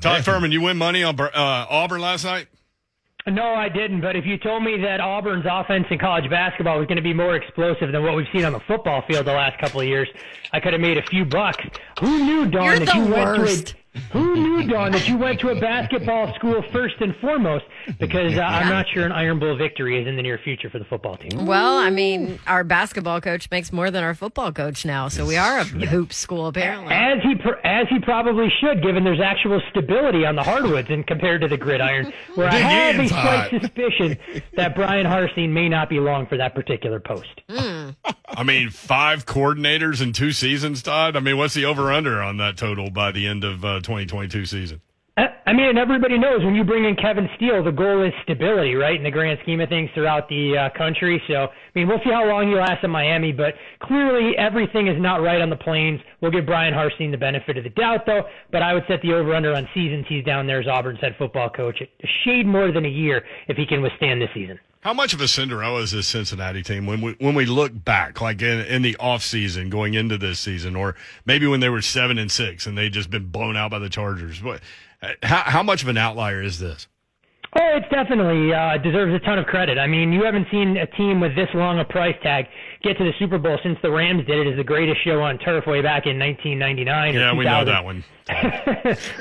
Todd Fuhrman, you win money on Auburn last night? No, I didn't. But if you told me that Auburn's offense in college basketball was going to be more explosive than what we've seen on the football field the last couple of years, I could have made a few bucks. Who knew, Don, that you went to a basketball school first and foremost? Because I'm not sure an Iron Bowl victory is in the near future for the football team. Well, I mean, our basketball coach makes more than our football coach now, so we are a hoop school apparently. As he probably should, given there's actual stability on the hardwoods and compared to the gridiron, where I have a slight suspicion that Brian Harsin may not be long for that particular post. Mm. I mean, 5 coordinators in 2 seasons, Todd? I mean, what's the over-under on that total by the end of 2022 season? I mean, everybody knows when you bring in Kevin Steele, the goal is stability, right, in the grand scheme of things throughout the country. So, I mean, we'll see how long he lasts in Miami, but clearly everything is not right on the Plains. We'll give Brian Harsin the benefit of the doubt, though, but I would set the over-under on seasons he's down there as Auburn's head football coach a shade more than a year if he can withstand this season. How much of a Cinderella is this Cincinnati team when we look back, like in the off season going into this season, or maybe when they were 7-6 and they just been blown out by the Chargers? But how much of an outlier is this? Oh, it's definitely deserves a ton of credit. I mean, you haven't seen a team with this long a price tag get to the Super Bowl since the Rams did it as the greatest show on turf way back in 1999. Yeah, we know that one.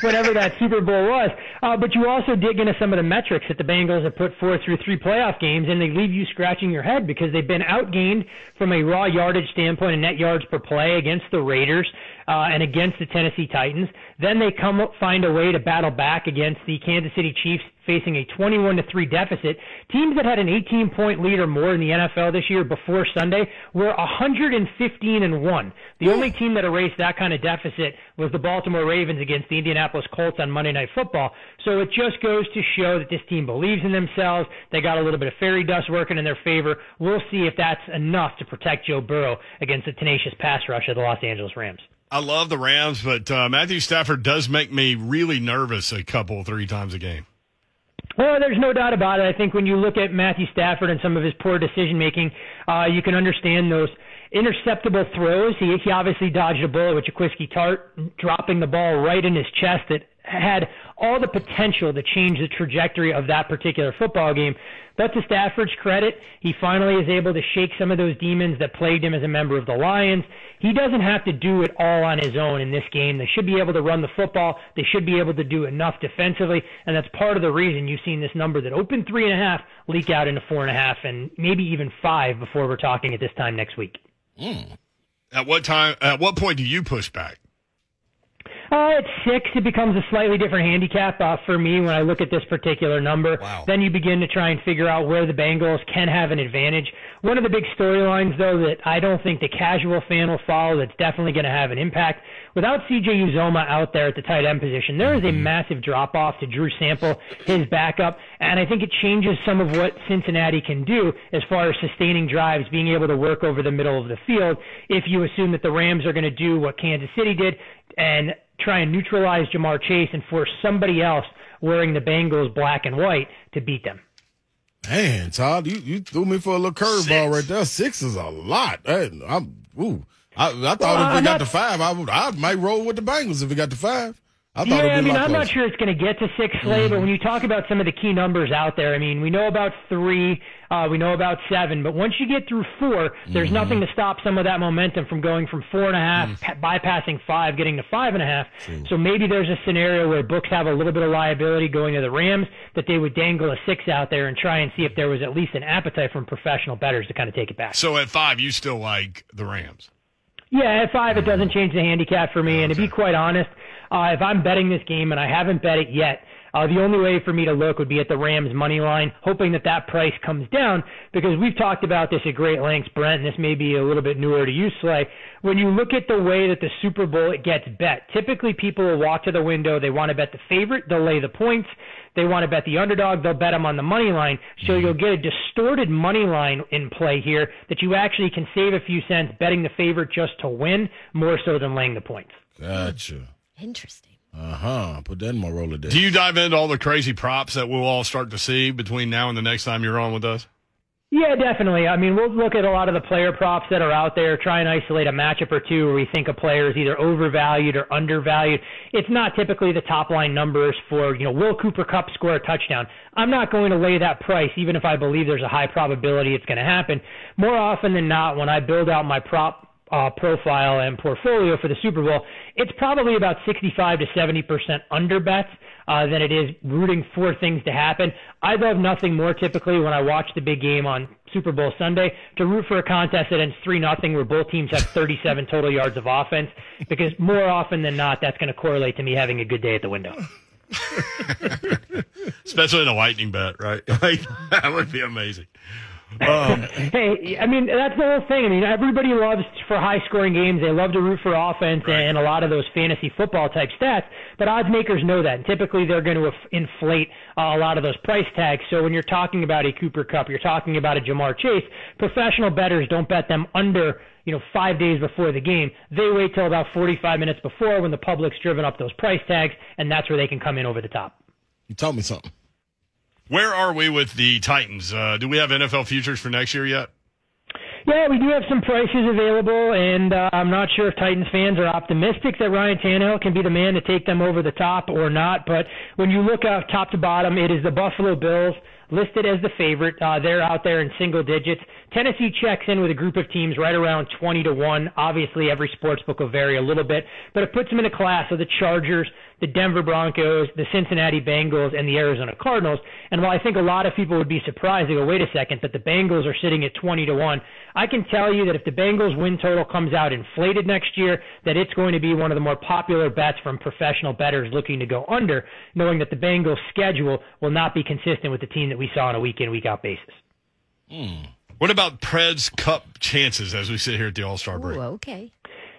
Whatever that Super Bowl was. But you also dig into some of the metrics that the Bengals have put forth through 3 playoff games, and they leave you scratching your head because they've been outgained from a raw yardage standpoint and net yards per play against the Raiders and against the Tennessee Titans. Then they find a way to battle back against the Kansas City Chiefs, facing a 21-3 deficit. Teams that had an 18-point lead or more in the NFL this year before Sunday were 115-1. The only team that erased that kind of deficit was the Baltimore Ravens against the Indianapolis Colts on Monday Night Football. So it just goes to show that this team believes in themselves. They got a little bit of fairy dust working in their favor. We'll see if that's enough to protect Joe Burrow against the tenacious pass rush of the Los Angeles Rams. I love the Rams, but Matthew Stafford does make me really nervous a couple, 3 times a game. Well, there's no doubt about it. I think when you look at Matthew Stafford and some of his poor decision-making, you can understand those interceptable throws. He obviously dodged a bullet with Jaquiski Tartt, dropping the ball right in his chest that had all the potential to change the trajectory of that particular football game. But to Stafford's credit, he finally is able to shake some of those demons that plagued him as a member of the Lions. He doesn't have to do it all on his own in this game. They should be able to run the football. They should be able to do enough defensively, and that's part of the reason you've seen this number that opened 3.5 leak out into 4.5 and maybe even 5 before we're talking at this time next week. Mm. At what point do you push back? At 6, it becomes a slightly different handicap for me when I look at this particular number. Wow. Then you begin to try and figure out where the Bengals can have an advantage. One of the big storylines, though, that I don't think the casual fan will follow that's definitely going to have an impact. Without C.J. Uzomah out there at the tight end position, there is a massive drop-off to Drew Sample, his backup, and I think it changes some of what Cincinnati can do as far as sustaining drives, being able to work over the middle of the field, if you assume that the Rams are going to do what Kansas City did and try and neutralize Ja'Marr Chase and force somebody else wearing the Bengals black and white to beat them. Man, Todd, you threw me for a little curveball right there. 6 is a lot. I thought if we got to 5, I might roll with the Bengals if we got to 5. I'm not sure it's going to get to 6, Slay, but when you talk about some of the key numbers out there, I mean, we know about 3, we know about 7, but once you get through 4, there's nothing to stop some of that momentum from going from 4.5, bypassing 5, getting to 5.5. So maybe there's a scenario where books have a little bit of liability going to the Rams that they would dangle a 6 out there and try and see if there was at least an appetite from professional bettors to kind of take it back. So at 5, you still like the Rams? Yeah, at 5, it doesn't change the handicap for me. Okay. And to be quite honest, if I'm betting this game, and I haven't bet it yet, the only way for me to look would be at the Rams' money line, hoping that that price comes down, because we've talked about this at great lengths, Brent, and this may be a little bit newer to you, Slay. When you look at the way that the Super Bowl gets bet, typically people will walk to the window, they want to bet the favorite, they'll lay the points, they want to bet the underdog, they'll bet them on the money line, so you'll get a distorted money line in play here that you actually can save a few cents betting the favorite just to win, more so than laying the points. Gotcha. Interesting. Put that in my Rolodex. Do you dive into all the crazy props that we'll all start to see between now and the next time you're on with us? Yeah, definitely. I mean, we'll look at a lot of the player props that are out there, try and isolate a matchup or two where we think a player is either overvalued or undervalued. It's not typically the top-line numbers for, you know, will Cooper Kupp score a touchdown? I'm not going to lay that price, even if I believe there's a high probability it's going to happen. More often than not, when I build out my prop profile and portfolio for the Super Bowl, it's probably about 65 to 70% under bets than it is rooting for things to happen. I love nothing more typically when I watch the big game on Super Bowl Sunday to root for a contest that ends 3-0 where both teams have 37 total yards of offense, because more often than not, that's going to correlate to me having a good day at the window. Especially in a lightning bet, right? Like, that would be amazing. Hey, I mean, that's the whole thing. I mean, everybody loves for high-scoring games. They love to root for offense and a lot of those fantasy football-type stats, but odds makers know that. And typically, they're going to inflate a lot of those price tags. So when you're talking about a Cooper Kupp, you're talking about a Ja'Marr Chase, professional bettors don't bet them under, you know, 5 days before the game. They wait till about 45 minutes before, when the public's driven up those price tags, and that's where they can come in over the top. You tell me something. Where are we with the Titans? Do we have NFL futures for next year yet? Yeah, we do have some prices available, and I'm not sure if Titans fans are optimistic that Ryan Tannehill can be the man to take them over the top or not, but when you look up top to bottom, it is the Buffalo Bills listed as the favorite. They're out there in single digits. Tennessee checks in with a group of teams right around 20-1. Obviously, every sports book will vary a little bit, but it puts them in a class of the Chargers, the Denver Broncos, the Cincinnati Bengals, and the Arizona Cardinals. And while I think a lot of people would be surprised, they go, wait a second, but the Bengals are sitting at 20-1. I can tell you that if the Bengals win total comes out inflated next year, that it's going to be one of the more popular bets from professional bettors looking to go under, knowing that the Bengals' schedule will not be consistent with the team that we saw on a week-in, week-out basis. What about Preds Cup chances as we sit here at the All-Star break? Ooh, okay.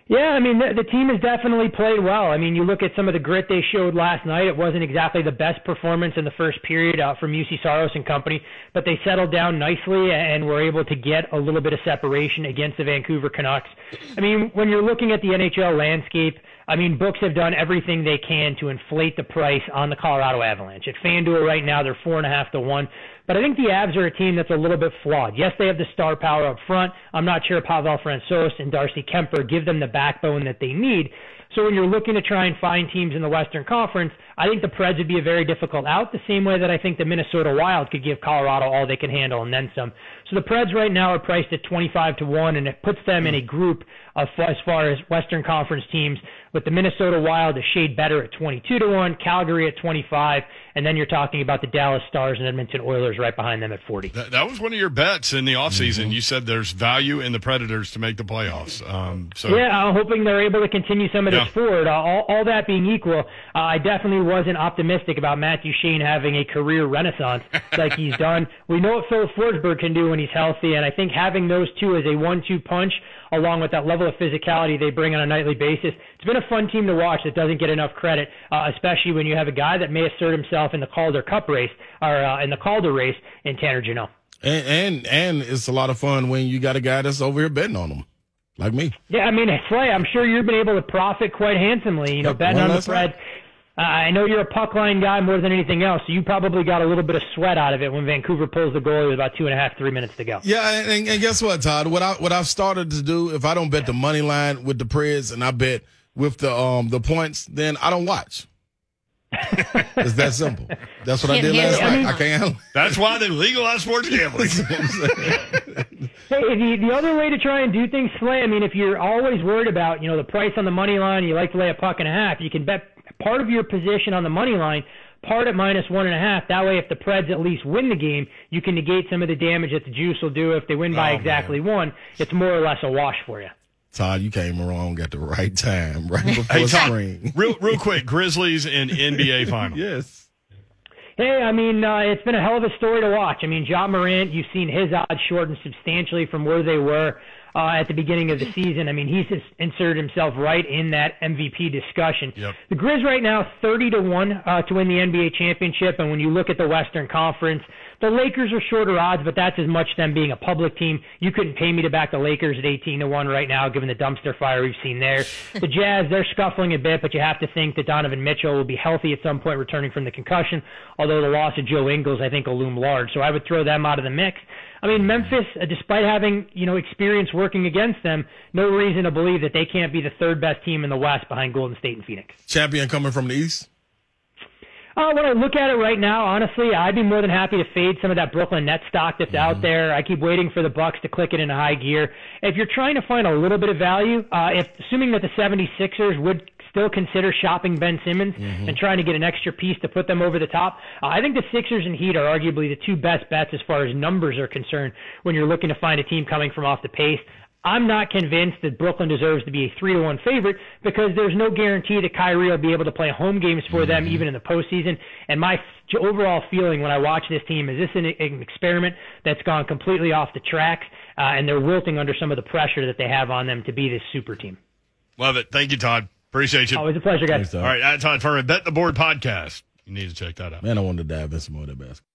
Yeah, I mean, the team has definitely played well. I mean, you look at some of the grit they showed last night. It wasn't exactly the best performance in the first period from UC Soros and company, but they settled down nicely and were able to get a little bit of separation against the Vancouver Canucks. I mean, when you're looking at the NHL landscape, I mean, books have done everything they can to inflate the price on the Colorado Avalanche. At FanDuel right now, they're 4.5 to 1. But I think the Avs are a team that's a little bit flawed. Yes, they have the star power up front. I'm not sure Pavel Francouz and Darcy Kemper give them the backbone that they need. So when you're looking to try and find teams in the Western Conference, I think the Preds would be a very difficult out, the same way that I think the Minnesota Wild could give Colorado all they can handle and then some. So the Preds right now are priced at 25-1, and it puts them in a group of, as far as Western Conference teams, with the Minnesota Wild a shade better at 22-1, Calgary at 25, and then you're talking about the Dallas Stars and Edmonton Oilers right behind them at 40. That was one of your bets in the offseason. Mm-hmm. You said there's value in the Predators to make the playoffs. Yeah, I'm hoping they're able to continue some of this forward. All that being equal, I definitely wasn't optimistic about Matthew Shane having a career renaissance like he's done. We know what Phil Forsberg can do when he's healthy, and I think having those two as a 1-2 punch, along with that level of physicality they bring on a nightly basis, it's been a fun team to watch that doesn't get enough credit, especially when you have a guy that may assert himself in the Calder Cup race, or in the Calder race, in Tanner Janot. And it's a lot of fun when you got a guy that's over here betting on him, like me. Yeah, I mean, Slay, I'm sure you've been able to profit quite handsomely, you know, betting on the Preds. I know you're a puck line guy more than anything else, so you probably got a little bit of sweat out of it when Vancouver pulls the goalie with about 2.5, 3 minutes to go. Yeah, and guess what, Todd? What I've started to do, if I don't bet the money line with the Preds and I bet with the points, then I don't watch. It's that simple. That's what I did last night. I can't handle it. That's why they legalized sports gambling. Hey, the other way to try and do things, Slay, I mean, if you're always worried about, you know, the price on the money line, you like to lay a puck and a half, you can bet part of your position on the money line, part at -1.5. That way, if the Preds at least win the game, you can negate some of the damage that the juice will do. If they win by exactly one, it's more or less a wash for you. Todd, you came along at the right time, right before spring. Real quick, Grizzlies and NBA Finals. Yes. Hey, I mean, it's been a hell of a story to watch. I mean, John Morant, you've seen his odds shortened substantially from where they were. at the beginning of the season. I mean, he's just inserted himself right in that MVP discussion. Yep. The Grizz right now 30-1 to win the NBA championship, and when you look at the Western Conference, the Lakers are shorter odds, but that's as much them being a public team. You couldn't pay me to back the Lakers at 18-1 right now, given the dumpster fire we've seen there. The Jazz, they're scuffling a bit, but you have to think that Donovan Mitchell will be healthy at some point returning from the concussion, although the loss of Joe Ingles, I think, will loom large. So I would throw them out of the mix. I mean, Memphis, despite having, experience working against them, no reason to believe that they can't be the third-best team in the West behind Golden State and Phoenix. Champion coming from the East? When I look at it right now, honestly, I'd be more than happy to fade some of that Brooklyn Nets stock that's out there. I keep waiting for the Bucks to click it into high gear. If you're trying to find a little bit of value, assuming that the 76ers would still consider shopping Ben Simmons and trying to get an extra piece to put them over the top, I think the Sixers and Heat are arguably the two best bets as far as numbers are concerned when you're looking to find a team coming from off the pace. I'm not convinced that Brooklyn deserves to be a 3-1 favorite because there's no guarantee that Kyrie will be able to play home games for them even in the postseason. And my overall feeling when I watch this team is this is an experiment that's gone completely off the tracks, and they're wilting under some of the pressure that they have on them to be this super team. Love it. Thank you, Todd. Appreciate you. Always a pleasure, guys. Thanks, Todd. All right, at Todd Fuhrman, Bet the Board podcast. You need to check that out. Man, I wanted to dive in some more of that basketball.